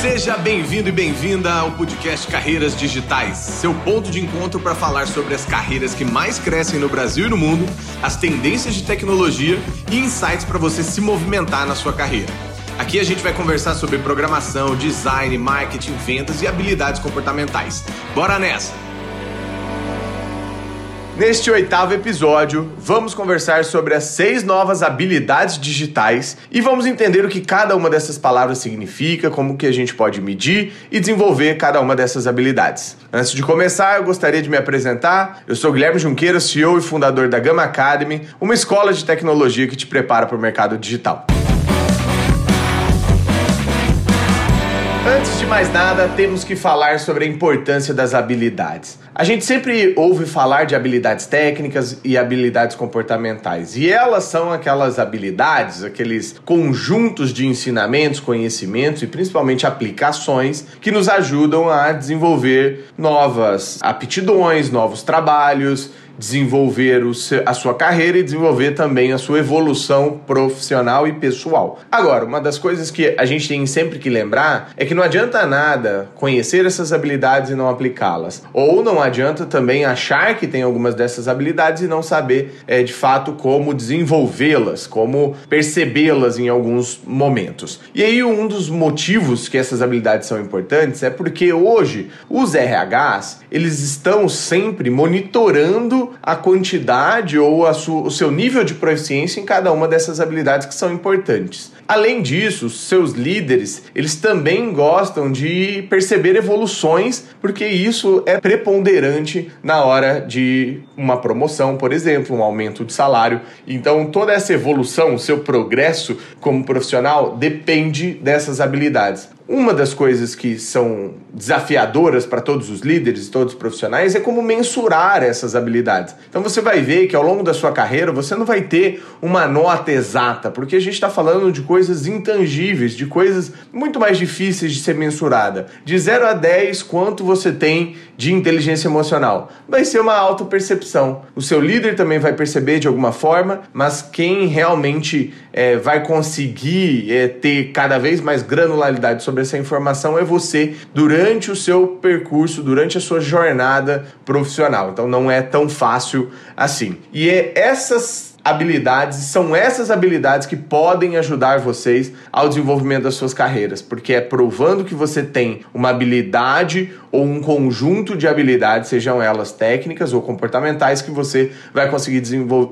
Seja bem-vindo e bem-vinda ao podcast Carreiras Digitais, seu ponto de encontro para falar sobre as carreiras que mais crescem no Brasil e no mundo, as tendências de tecnologia e insights para você se movimentar na sua carreira. Aqui a gente vai conversar sobre programação, design, marketing, vendas e habilidades comportamentais. Bora nessa! Neste oitavo episódio, vamos conversar sobre as 6 novas habilidades digitais e vamos entender o que cada uma dessas palavras significa, como que a gente pode medir e desenvolver cada uma dessas habilidades. Antes de começar, eu gostaria de me apresentar. Eu sou Guilherme Junqueira, CEO e fundador da Gama Academy, uma escola de tecnologia que te prepara para o mercado digital. Antes de mais nada, temos que falar sobre a importância das habilidades. A gente sempre ouve falar de habilidades técnicas e habilidades comportamentais, e elas são aquelas habilidades, aqueles conjuntos de ensinamentos, conhecimentos e principalmente aplicações que nos ajudam a desenvolver novas aptidões, novos trabalhos, desenvolver a sua carreira e desenvolver também a sua evolução profissional e pessoal. Agora, uma das coisas que a gente tem sempre que lembrar é que não adianta nada conhecer essas habilidades e não aplicá-las. Ou não adianta também achar que tem algumas dessas habilidades e não saber de fato como desenvolvê-las, como percebê-las em alguns momentos. E aí um dos motivos que essas habilidades são importantes é porque hoje os RHs, eles estão sempre monitorando a quantidade ou o seu nível de proficiência em cada uma dessas habilidades que são importantes. Além disso, seus líderes, eles também gostam de perceber evoluções, porque isso é preponderante na hora de uma promoção, por exemplo, um aumento de salário. Então, toda essa evolução, o seu progresso como profissional depende dessas habilidades. Uma das coisas que são desafiadoras para todos os líderes e todos os profissionais é como mensurar essas habilidades. Então você vai ver que ao longo da sua carreira você não vai ter uma nota exata, porque a gente está falando de coisas intangíveis, de coisas muito mais difíceis de ser mensurada. De 0 a 10, quanto você tem de inteligência emocional? Vai ser uma autopercepção. O seu líder também vai perceber de alguma forma, mas quem realmente vai conseguir ter cada vez mais granularidade sobre essa informação é você durante o seu percurso, durante a sua jornada profissional. Então não é tão fácil assim. E são essas habilidades que podem ajudar vocês ao desenvolvimento das suas carreiras, porque é provando que você tem uma habilidade ou um conjunto de habilidades, sejam elas técnicas ou comportamentais, que você vai conseguir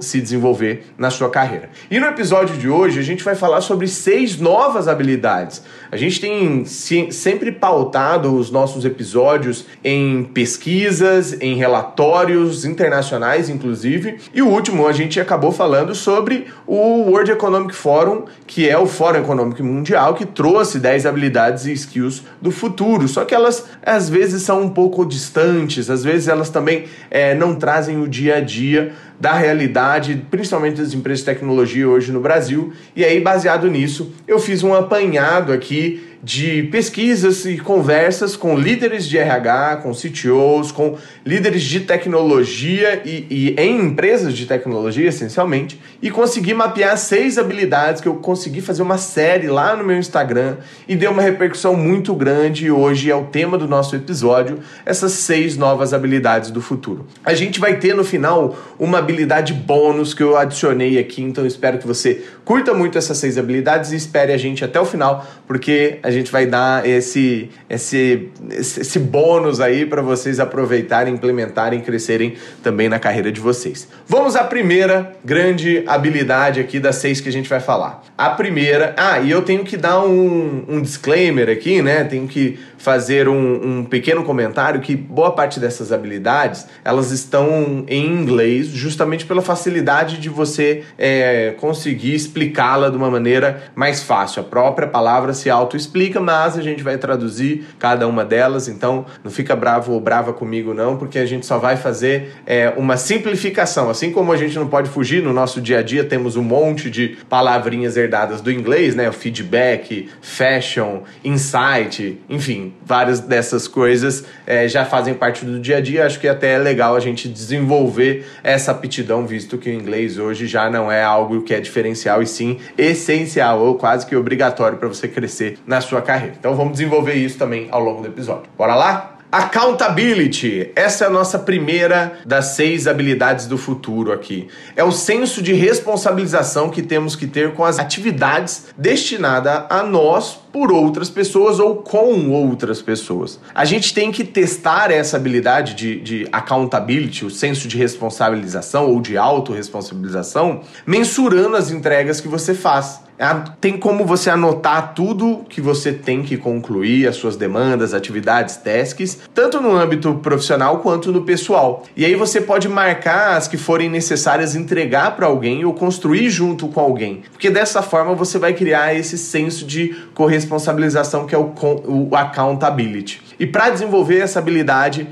se desenvolver na sua carreira. E no episódio de hoje a gente vai falar sobre 6 novas habilidades. A gente tem sempre pautado os nossos episódios em pesquisas, em relatórios internacionais, inclusive, e o último a gente acabou falando sobre o World Economic Forum, que é o Fórum Econômico Mundial, que trouxe 10 habilidades e skills do futuro. Só que elas, às vezes, são um pouco distantes, às vezes elas também não trazem o dia a dia da realidade, principalmente das empresas de tecnologia hoje no Brasil. E aí, baseado nisso, eu fiz um apanhado aqui de pesquisas e conversas com líderes de RH, com CTOs, com líderes de tecnologia e em empresas de tecnologia, essencialmente, e consegui mapear 6 habilidades que eu consegui fazer uma série lá no meu Instagram e deu uma repercussão muito grande. E hoje é o tema do nosso episódio, essas 6 novas habilidades do futuro. A gente vai ter no final uma habilidade bônus que eu adicionei aqui, então eu espero que você curta muito essas 6 habilidades e espere a gente até o final, porque a gente vai dar esse bônus aí para vocês aproveitarem, implementarem, crescerem também na carreira de vocês. Vamos à primeira grande habilidade aqui das 6 que a gente vai falar. A primeira... e eu tenho que dar um disclaimer aqui, né? Tenho que fazer um pequeno comentário que boa parte dessas habilidades, elas estão em inglês justamente pela facilidade de você conseguir explicá-la de uma maneira mais fácil. A própria palavra se auto-explica, mas a gente vai traduzir cada uma delas, então não fica bravo ou brava comigo não, porque a gente só vai fazer uma simplificação. Assim como a gente não pode fugir, no nosso dia a dia temos um monte de palavrinhas herdadas do inglês, né? Feedback, fashion, insight, enfim, várias dessas coisas já fazem parte do dia a dia. Acho que até é legal a gente desenvolver essa aptidão, visto que o inglês hoje já não é algo que é diferencial e sim essencial ou quase que obrigatório para você crescer na sua carreira. Então vamos desenvolver isso também ao longo do episódio. Bora lá? Accountability, essa é a nossa primeira das 6 habilidades do futuro aqui. É o senso de responsabilização que temos que ter com as atividades destinadas a nós por outras pessoas ou com outras pessoas. A gente tem que testar essa habilidade de accountability, o senso de responsabilização ou de autorresponsabilização, mensurando as entregas que você faz. Tem como você anotar tudo que você tem que concluir, as suas demandas, atividades, tasks, tanto no âmbito profissional quanto no pessoal. E aí você pode marcar as que forem necessárias entregar para alguém ou construir junto com alguém. Porque dessa forma você vai criar esse senso de corresponsabilização que é o accountability. E para desenvolver essa habilidade,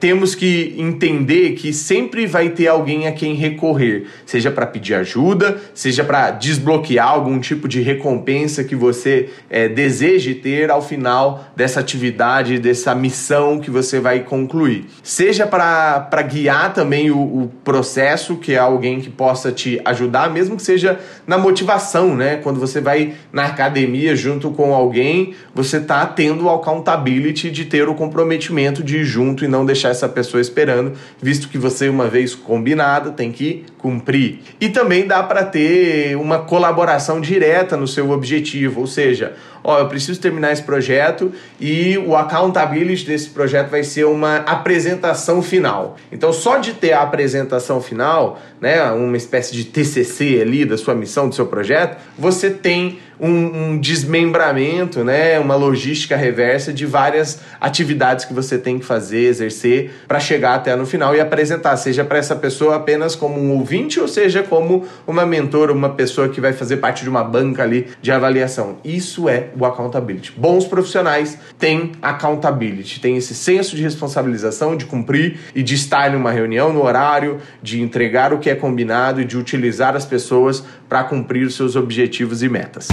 temos que entender que sempre vai ter alguém a quem recorrer, seja para pedir ajuda, seja para desbloquear algum tipo de recompensa que você deseje ter ao final dessa atividade, dessa missão que você vai concluir. Seja para guiar também o processo, que é alguém que possa te ajudar, mesmo que seja na motivação, né? Quando você vai na academia junto com alguém, você está tendo o accountability de ter o comprometimento de ir junto e não deixar essa pessoa esperando, visto que você, uma vez combinado, tem que cumprir. E também dá para ter uma colaboração direta no seu objetivo, ou seja, eu preciso terminar esse projeto e o accountability desse projeto vai ser uma apresentação final. Então, só de ter a apresentação final, né, uma espécie de TCC ali da sua missão, do seu projeto, você tem um desmembramento, né, uma logística reversa de várias atividades que você tem que fazer, exercer, para chegar até no final e apresentar, seja para essa pessoa apenas como um ouvinte ou seja como uma mentora, uma pessoa que vai fazer parte de uma banca ali de avaliação. Isso é o accountability. Bons profissionais têm accountability, têm esse senso de responsabilização, de cumprir e de estar em uma reunião no horário, de entregar o que é combinado e de utilizar as pessoas para cumprir os seus objetivos e metas.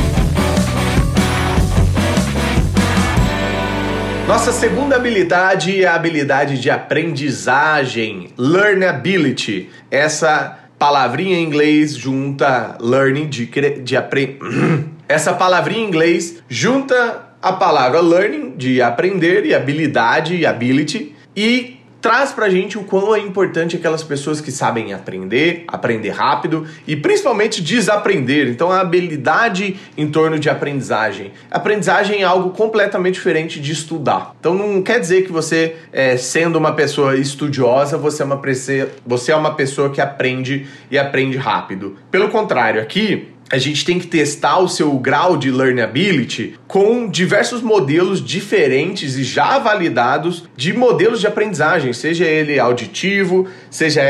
Nossa segunda habilidade é a habilidade de aprendizagem, learnability. Essa palavrinha em inglês junta learning de aprender. Essa palavrinha em inglês junta a palavra learning, de aprender, e habilidade, e ability, e traz pra gente o quão é importante aquelas pessoas que sabem aprender, aprender rápido e principalmente desaprender. Então a habilidade em torno de aprendizagem. Aprendizagem é algo completamente diferente de estudar. Então não quer dizer que você, sendo uma pessoa estudiosa, você é uma pessoa que aprende e aprende rápido. Pelo contrário, aqui a gente tem que testar o seu grau de learnability com diversos modelos diferentes e já validados de modelos de aprendizagem, seja ele auditivo, seja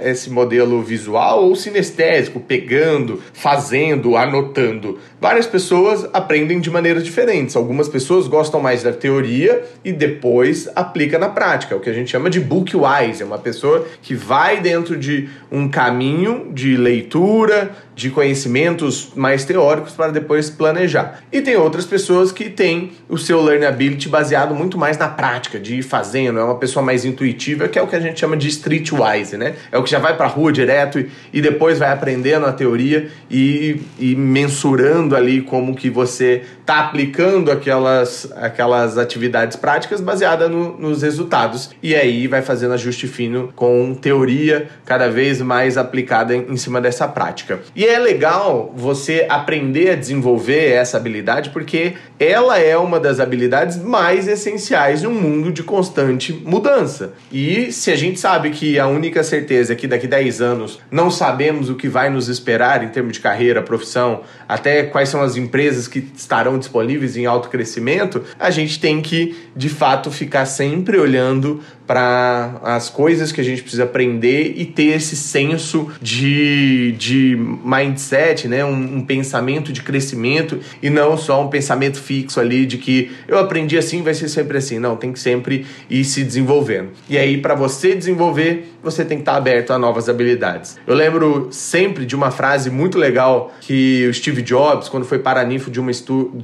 esse modelo visual ou sinestésico, pegando, fazendo, anotando. Várias pessoas aprendem de maneiras diferentes. Algumas pessoas gostam mais da teoria e depois aplica na prática, o que a gente chama de bookwise. É uma pessoa que vai dentro de um caminho de leitura, de conhecimentos mais teóricos para depois planejar. E tem outras pessoas que têm o seu learnability baseado muito mais na prática, de ir fazendo, é uma pessoa mais intuitiva, que é o que a gente chama de streetwise, né? É o que já vai para a rua direto e depois vai aprendendo a teoria e mensurando ali como que você está aplicando aquelas atividades práticas baseada nos resultados. E aí vai fazendo ajuste fino com teoria cada vez mais aplicada em cima dessa prática. E é legal você aprender a desenvolver essa habilidade porque ela é uma das habilidades mais essenciais num mundo de constante mudança. E se a gente sabe que a única certeza é que daqui a 10 anos não sabemos o que vai nos esperar em termos de carreira, profissão, até quais são as empresas que estarão disponíveis em alto crescimento, a gente tem que, de fato, ficar sempre olhando para as coisas que a gente precisa aprender e ter esse senso de mindset, né? um pensamento de crescimento e não só um pensamento fixo ali de que eu aprendi assim, vai ser sempre assim. Não, tem que sempre ir se desenvolvendo. E aí, para você desenvolver, você tem que estar aberto a novas habilidades. Eu lembro sempre de uma frase muito legal que o Steve Jobs, quando foi paraninfo de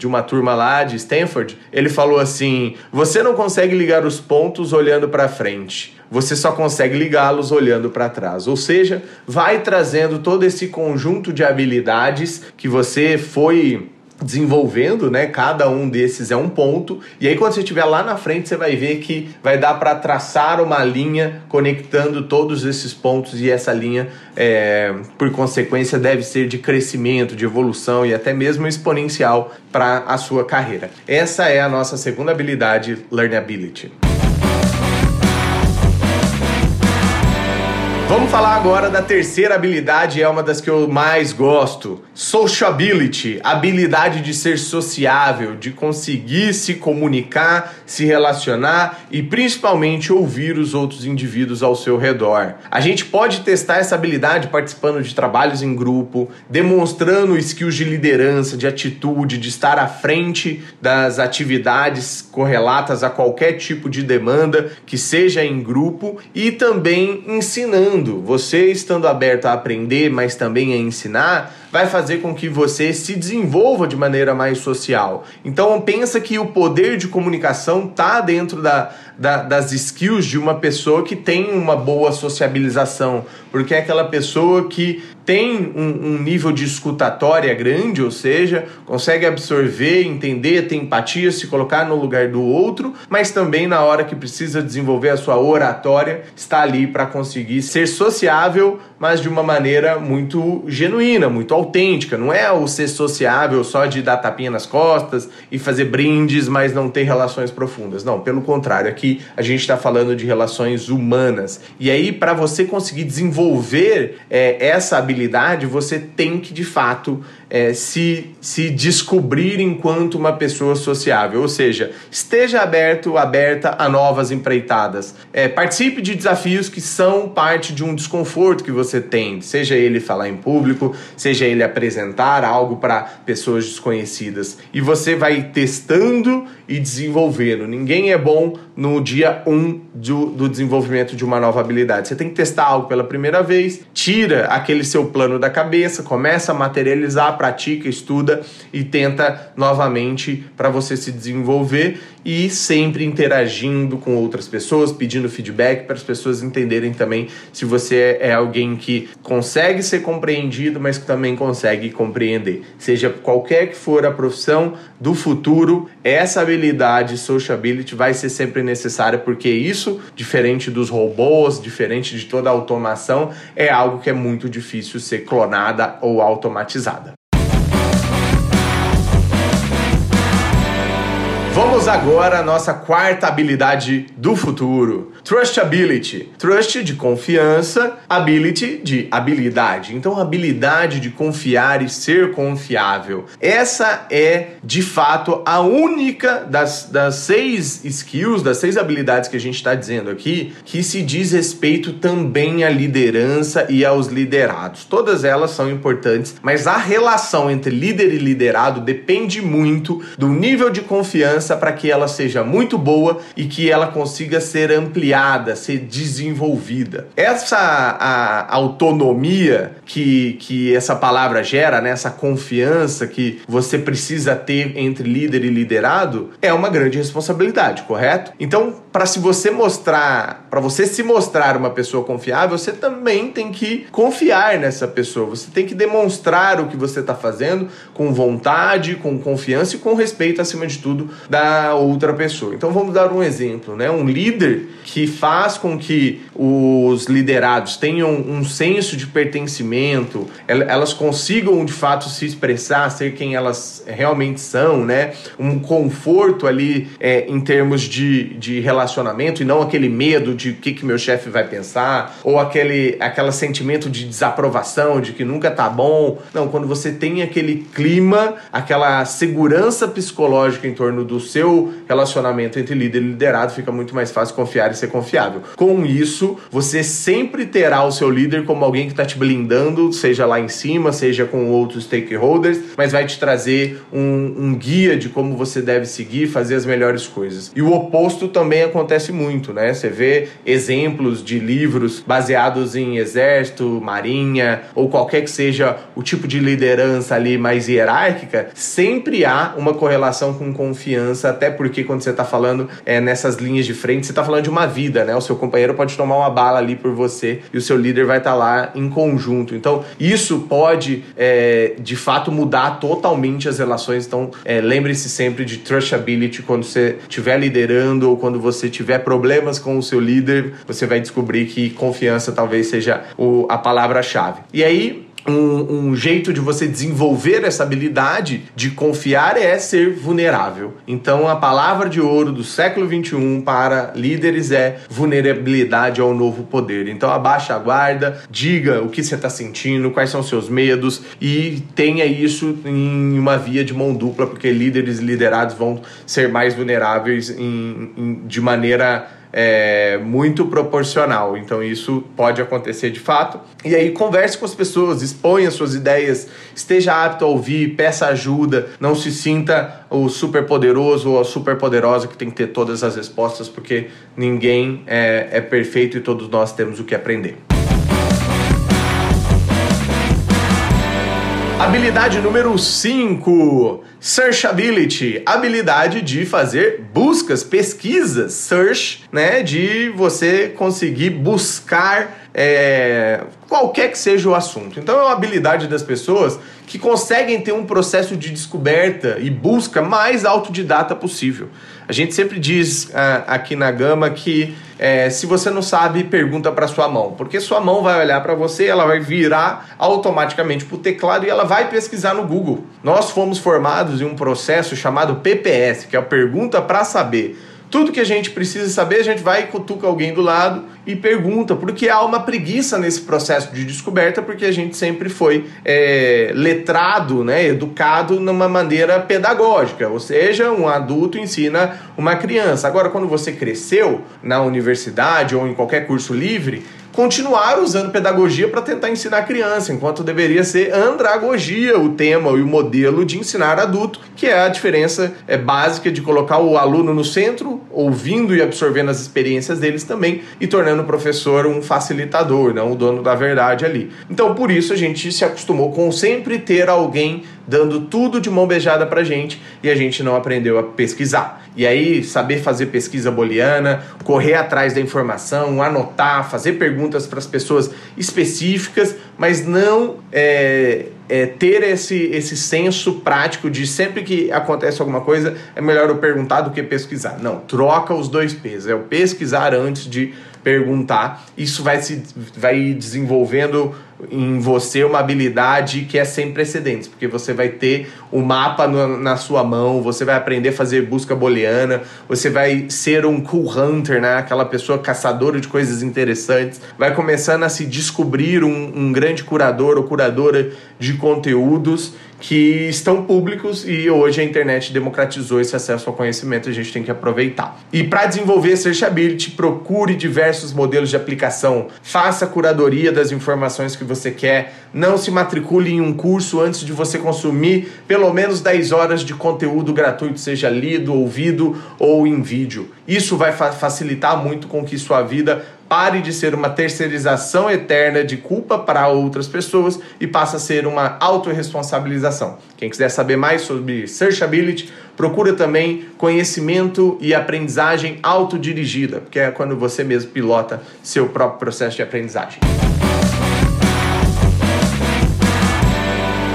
uma turma lá de Stanford, ele falou assim: você não consegue ligar os pontos olhando para frente. você só consegue ligá-los olhando para trás. Ou seja, vai trazendo todo esse conjunto de habilidades que você foi desenvolvendo, né? Cada um desses é um ponto, e aí quando você estiver lá na frente você vai ver que vai dar para traçar uma linha conectando todos esses pontos, e essa linha por consequência deve ser de crescimento, de evolução e até mesmo exponencial para a sua carreira. Essa é a nossa segunda habilidade, learnability. Vamos falar agora da terceira habilidade, é uma das que eu mais gosto. Sociability, habilidade de ser sociável, de conseguir se comunicar, se relacionar e principalmente ouvir os outros indivíduos ao seu redor. A gente pode testar essa habilidade participando de trabalhos em grupo, demonstrando skills de liderança, de atitude, de estar à frente das atividades correlatas a qualquer tipo de demanda que seja em grupo, e também ensinando. Você estando aberto a aprender, mas também a ensinar, vai fazer com que você se desenvolva de maneira mais social. Então pensa que o poder de comunicação está dentro das skills de uma pessoa que tem uma boa sociabilização, porque é aquela pessoa que tem um nível de escutatória grande, ou seja, consegue absorver, entender, ter empatia, se colocar no lugar do outro, mas também na hora que precisa desenvolver a sua oratória, está ali para conseguir ser sociável, mas de uma maneira muito genuína, muito autêntica. Não é o ser sociável só de dar tapinha nas costas e fazer brindes, mas não ter relações profundas. Não, pelo contrário, aqui a gente está falando de relações humanas. E aí, para você conseguir desenvolver essa habilidade, você tem que, de fato, se descobrir enquanto uma pessoa sociável, ou seja, esteja aberta a novas empreitadas, participe de desafios que são parte de um desconforto que você tem, seja ele falar em público, seja ele apresentar algo para pessoas desconhecidas, e você vai testando e desenvolvendo. Ninguém é bom no dia 1 do desenvolvimento de uma nova habilidade. Você tem que testar algo pela primeira vez, tira aquele seu plano da cabeça, começa a materializar, pratica, estuda e tenta novamente para você se desenvolver, e sempre interagindo com outras pessoas, pedindo feedback para as pessoas entenderem também se você é alguém que consegue ser compreendido, mas que também consegue compreender. Seja qualquer que for a profissão do futuro, essa habilidade, sociability, vai ser sempre necessária, porque isso, diferente dos robôs, diferente de toda a automação, é algo que é muito difícil ser clonada ou automatizada. Vamos agora à nossa quarta habilidade do futuro. Trustability. Trust de confiança, ability de habilidade. Então, habilidade de confiar e ser confiável. Essa é, de fato, a única das 6 skills, das 6 habilidades que a gente está dizendo aqui, que se diz respeito também à liderança e aos liderados. Todas elas são importantes, mas a relação entre líder e liderado depende muito do nível de confiança para que ela seja muito boa e que ela consiga ser ampliada, ser desenvolvida. Essa autonomia que essa palavra gera, né, essa confiança que você precisa ter entre líder e liderado, é uma grande responsabilidade, correto? Então, para você se mostrar uma pessoa confiável, você também tem que confiar nessa pessoa, você tem que demonstrar o que você está fazendo com vontade, com confiança e com respeito, acima de tudo, da outra pessoa. Então vamos dar um exemplo, né? Um líder que faz com que os liderados tenham um senso de pertencimento, elas consigam de fato se expressar, ser quem elas realmente são, né? Um conforto ali em termos de relacionamento, e não aquele medo de o que meu chefe vai pensar, ou aquele sentimento de desaprovação, de que nunca tá bom. Não, quando você tem aquele clima, aquela segurança psicológica em torno do seu relacionamento entre líder e liderado, fica muito mais fácil confiar e ser confiável. Com isso, você sempre terá o seu líder como alguém que está te blindando, seja lá em cima, seja com outros stakeholders, mas vai te trazer um guia de como você deve seguir, fazer as melhores coisas. E o oposto também acontece muito, né? Você vê exemplos de livros baseados em exército, marinha, ou qualquer que seja o tipo de liderança ali mais hierárquica, sempre há uma correlação com confiança até porque quando você está falando nessas linhas de frente, você está falando de uma vida, né? O seu companheiro pode tomar uma bala ali por você e o seu líder vai estar lá em conjunto. Então, isso pode, de fato, mudar totalmente as relações. Então, lembre-se sempre de trustability quando você estiver liderando ou quando você tiver problemas com o seu líder, você vai descobrir que confiança talvez seja a palavra-chave. E aí, um jeito de você desenvolver essa habilidade de confiar é ser vulnerável. Então, a palavra de ouro do século XXI para líderes é vulnerabilidade ao novo poder. Então, abaixa a guarda, diga o que você está sentindo, quais são os seus medos e tenha isso em uma via de mão dupla, porque líderes liderados vão ser mais vulneráveis de maneira muito proporcional. Então isso pode acontecer de fato. E aí converse com as pessoas, exponha suas ideias, esteja apto a ouvir, peça ajuda, não se sinta o super poderoso ou a super poderosa que tem que ter todas as respostas, porque ninguém é perfeito e todos nós temos o que aprender. Habilidade número 5, searchability, habilidade de fazer buscas, pesquisas, search, né, de você conseguir buscar qualquer que seja o assunto. Então é uma habilidade das pessoas que conseguem ter um processo de descoberta e busca mais autodidata possível. A gente sempre diz aqui na Gama que se você não sabe, pergunta para sua mão, porque sua mão vai olhar para você, ela vai virar automaticamente para o teclado e ela vai pesquisar no Google. Nós fomos formados em um processo chamado PPS, que é a pergunta para saber. Tudo que a gente precisa saber, a gente vai e cutuca alguém do lado e pergunta, porque há uma preguiça nesse processo de descoberta, porque a gente sempre foi letrado, né, educado numa maneira pedagógica, ou seja, um adulto ensina uma criança. Agora, quando você cresceu na universidade ou em qualquer curso livre, continuar usando pedagogia para tentar ensinar a criança, enquanto deveria ser andragogia o tema e o modelo de ensinar adulto, que é a diferença básica de colocar o aluno no centro, ouvindo e absorvendo as experiências deles também, e tornando o professor um facilitador, não o dono da verdade ali. Então, por isso, a gente se acostumou com sempre ter alguém dando tudo de mão beijada pra gente e a gente não aprendeu a pesquisar. E aí, saber fazer pesquisa booleana, correr atrás da informação, anotar, fazer perguntas para as pessoas específicas, mas não ter esse senso prático de sempre que acontece alguma coisa, é melhor eu perguntar do que pesquisar. Não, troca os dois P's, é o pesquisar antes de perguntar. Isso vai desenvolvendo em você uma habilidade que é sem precedentes, porque você vai ter o mapa na sua mão, você vai aprender a fazer busca booleana, você vai ser um cool hunter, né? Aquela pessoa caçadora de coisas interessantes, vai começando a se descobrir um grande curador ou curadora de conteúdos que estão públicos, e hoje a internet democratizou esse acesso ao conhecimento, a gente tem que aproveitar. E para desenvolver searchability, procure diversos modelos de aplicação, faça curadoria das informações que você quer, não se matricule em um curso antes de você consumir pelo menos 10 horas de conteúdo gratuito, seja lido, ouvido ou em vídeo. Isso vai facilitar muito com que sua vida pare de ser uma terceirização eterna de culpa para outras pessoas e passa a ser uma autorresponsabilização. Quem quiser saber mais sobre searchability, procura também conhecimento e aprendizagem autodirigida, porque é quando você mesmo pilota seu próprio processo de aprendizagem.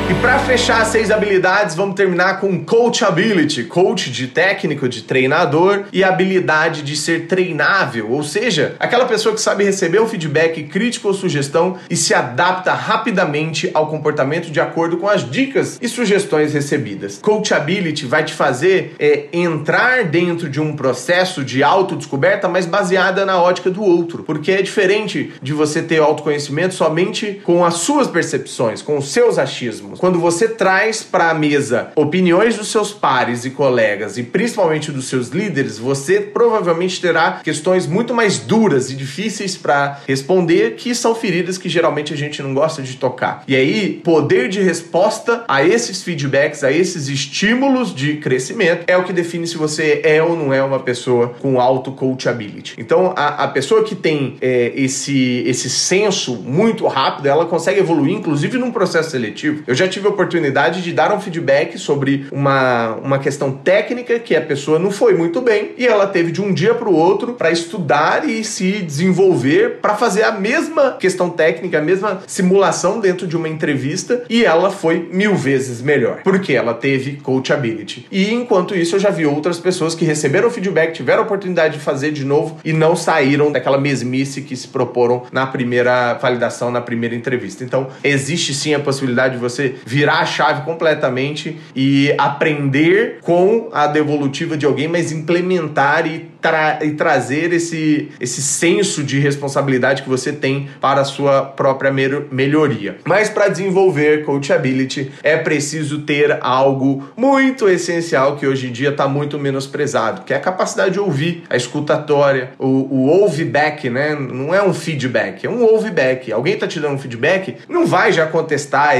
E para fechar as 6 habilidades, vamos terminar com coachability, coach de técnico, de treinador, e habilidade de ser treinável, ou seja, aquela pessoa que sabe receber o feedback crítico ou sugestão e se adapta rapidamente ao comportamento de acordo com as dicas e sugestões recebidas. Coachability vai te fazer entrar dentro de um processo de autodescoberta, mas baseada na ótica do outro, porque é diferente de você ter autoconhecimento somente com as suas percepções, com os seus achismos. Quando você traz para a mesa opiniões dos seus pares e colegas e principalmente dos seus líderes, você provavelmente terá questões muito mais duras e difíceis para responder, que são feridas que geralmente a gente não gosta de tocar. E aí, poder de resposta a esses feedbacks, a esses estímulos de crescimento, é o que define se você é ou não é uma pessoa com auto-coachability. Então, a pessoa que tem esse senso muito rápido, ela consegue evoluir, inclusive num processo seletivo. Eu já tive tive a oportunidade de dar um feedback sobre uma questão técnica que a pessoa não foi muito bem e ela teve de um dia para o outro para estudar e se desenvolver para fazer a mesma questão técnica, a mesma simulação dentro de uma entrevista, e ela foi 1000 vezes melhor, porque ela teve coachability. E enquanto isso, eu já vi outras pessoas que receberam feedback, tiveram a oportunidade de fazer de novo e não saíram daquela mesmice que se proporam na primeira validação, na primeira entrevista. Então, existe sim a possibilidade de você virar a chave completamente e aprender com a devolutiva de alguém, mas implementar e trazer esse senso de responsabilidade que você tem para a sua própria melhoria. Mas para desenvolver coachability é preciso ter algo muito essencial que hoje em dia está muito menosprezado, que é a capacidade de ouvir, a escutatória, o ouve-back, né? Não é um feedback, é um ouve-back. Alguém está te dando um feedback, não vai já contestar,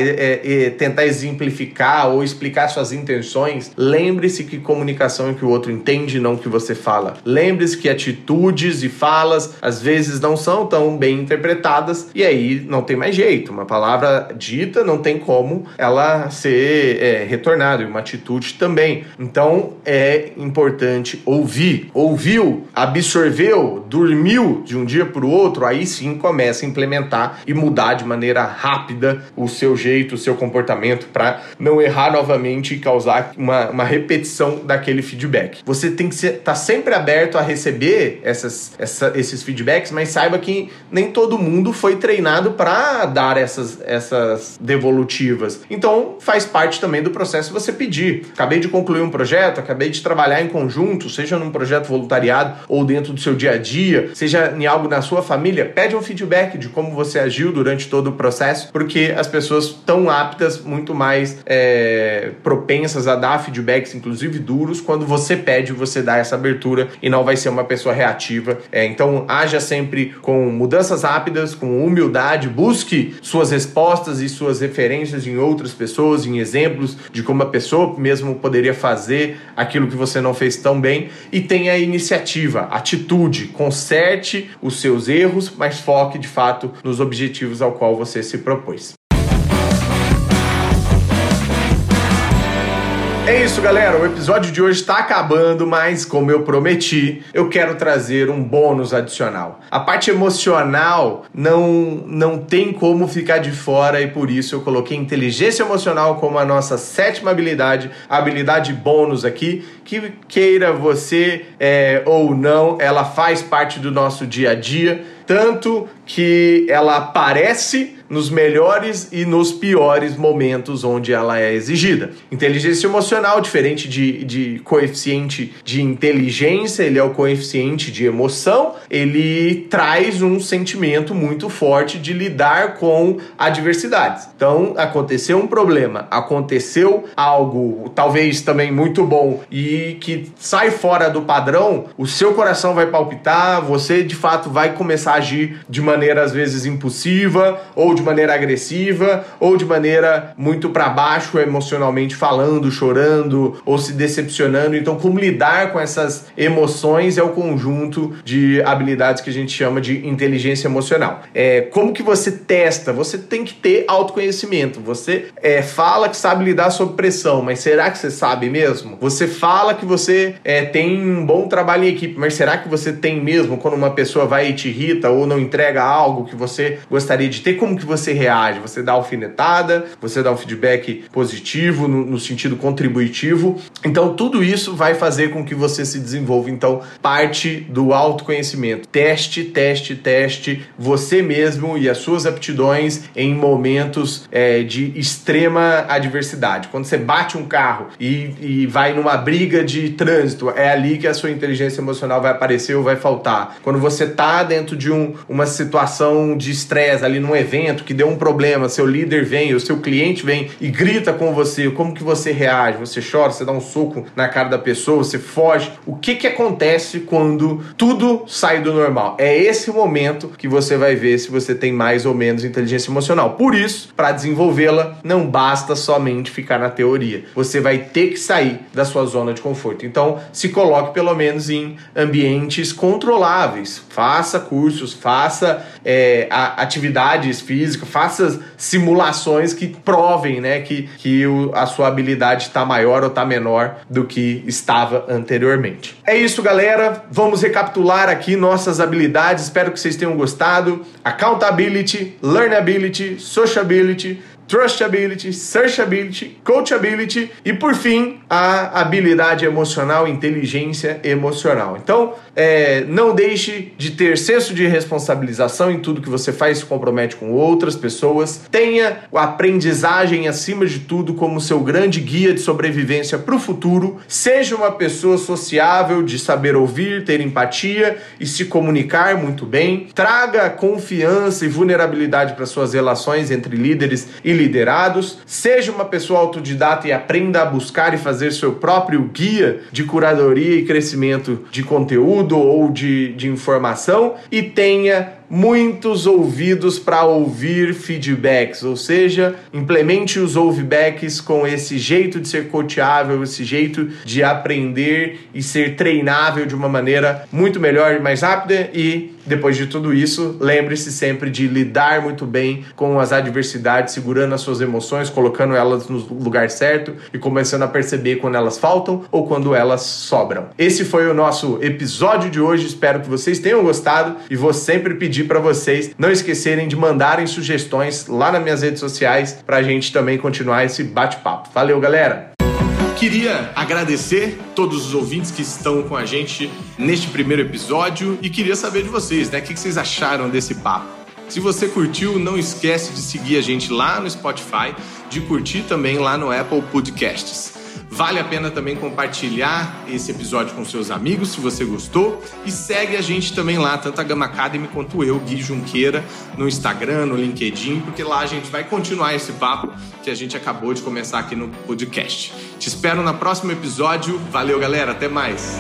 tentar exemplificar ou explicar suas intenções. Lembre-se que comunicação é o que o outro entende, não o que você fala. Lembre-se que atitudes e falas às vezes não são tão bem interpretadas e aí não tem mais jeito. Uma palavra dita não tem como ela ser retornada, e uma atitude também. Então é importante ouvir. Ouviu, absorveu, dormiu de um dia para o outro, aí sim começa a implementar e mudar de maneira rápida o seu jeito, o seu comportamento para não errar novamente e causar uma repetição daquele feedback. Você tem que estar sempre aberto a receber esses feedbacks, mas saiba que nem todo mundo foi treinado para dar essas devolutivas. Então, faz parte também do processo você pedir. Acabei de concluir um projeto, acabei de trabalhar em conjunto, seja num projeto voluntariado ou dentro do seu dia a dia, seja em algo na sua família, pede um feedback de como você agiu durante todo o processo, porque as pessoas estão aptas, muito mais propensas a dar feedbacks, inclusive duros, quando você pede, você dá essa abertura e não vai ser uma pessoa reativa. Então, haja sempre com mudanças rápidas, com humildade, busque suas respostas e suas referências em outras pessoas, em exemplos de como a pessoa mesmo poderia fazer aquilo que você não fez tão bem, e tenha iniciativa, atitude, conserte os seus erros, mas foque de fato nos objetivos ao qual você se propôs. É isso, galera, o episódio de hoje está acabando, mas como eu prometi, eu quero trazer um bônus adicional. A parte emocional não tem como ficar de fora, e por isso eu coloquei inteligência emocional como a nossa 7ª habilidade, habilidade bônus aqui, que queira você ou não, ela faz parte do nosso dia a dia, tanto que ela aparece nos melhores e nos piores momentos onde ela é exigida. Inteligência emocional, diferente de coeficiente de inteligência, ele é o coeficiente de emoção, ele traz um sentimento muito forte de lidar com adversidades. Então, aconteceu um problema, aconteceu algo, talvez também muito bom, e que sai fora do padrão, o seu coração vai palpitar, você de fato vai começar a agir de maneira às vezes impulsiva, ou de maneira agressiva, ou de maneira muito para baixo emocionalmente falando, chorando ou se decepcionando. Então, como lidar com essas emoções é o conjunto de habilidades que a gente chama de inteligência emocional. Como que você testa? Você tem que ter autoconhecimento. Você fala que sabe lidar sob pressão, mas será que você sabe mesmo? Você fala que você tem um bom trabalho em equipe, mas será que você tem mesmo? Quando uma pessoa vai e te irrita ou não entrega algo que você gostaria de ter, como que você reage? Você dá alfinetada, você dá um feedback positivo, no sentido contributivo. Então, tudo isso vai fazer com que você se desenvolva. Então, parte do autoconhecimento. Teste você mesmo e as suas aptidões em momentos de extrema adversidade. Quando você bate um carro e vai numa briga de trânsito, é ali que a sua inteligência emocional vai aparecer ou vai faltar. Quando você tá dentro de uma situação de estresse, ali num evento que deu um problema, seu líder vem, o seu cliente vem e grita com você, como que você reage? Você chora, você dá um soco na cara da pessoa, você foge? O que acontece quando tudo sai do normal? É esse momento que você vai ver se você tem mais ou menos inteligência emocional. Por isso, para desenvolvê-la, não basta somente ficar na teoria. Você vai ter que sair da sua zona de conforto. Então, se coloque pelo menos em ambientes controláveis. Faça cursos, cursos, faça atividades físicas, faça simulações que provem, né, que a sua habilidade está maior ou está menor do que estava anteriormente. É isso, galera. Vamos recapitular aqui nossas habilidades. Espero que vocês tenham gostado. Accountability, learnability, sociability, trustability, searchability, coachability e, por fim, a habilidade emocional, inteligência emocional. Então, não deixe de ter senso de responsabilização em tudo que você faz, se compromete com outras pessoas. Tenha a aprendizagem, acima de tudo, como seu grande guia de sobrevivência para o futuro. Seja uma pessoa sociável, de saber ouvir, ter empatia e se comunicar muito bem. Traga confiança e vulnerabilidade para suas relações entre líderes e liderados. Seja uma pessoa autodidata e aprenda a buscar e fazer seu próprio guia de curadoria e crescimento de conteúdo ou de informação, e tenha muitos ouvidos para ouvir feedbacks, ou seja, implemente os ouve-backs com esse jeito de ser coachável, esse jeito de aprender e ser treinável de uma maneira muito melhor e mais rápida. E depois de tudo isso, lembre-se sempre de lidar muito bem com as adversidades, segurando as suas emoções, colocando elas no lugar certo e começando a perceber quando elas faltam ou quando elas sobram. Esse foi o nosso episódio de hoje, espero que vocês tenham gostado e vou sempre pedir para vocês não esquecerem de mandarem sugestões lá nas minhas redes sociais para a gente também continuar esse bate-papo. Valeu, galera! Queria agradecer todos os ouvintes que estão com a gente neste primeiro episódio e queria saber de vocês, né? O que vocês acharam desse papo? Se você curtiu, não esquece de seguir a gente lá no Spotify, de curtir também lá no Apple Podcasts. Vale a pena também compartilhar esse episódio com seus amigos, se você gostou. E segue a gente também lá, tanto a Gama Academy quanto eu, Gui Junqueira, no Instagram, no LinkedIn, porque lá a gente vai continuar esse papo que a gente acabou de começar aqui no podcast. Te espero no próximo episódio. Valeu, galera. Até mais.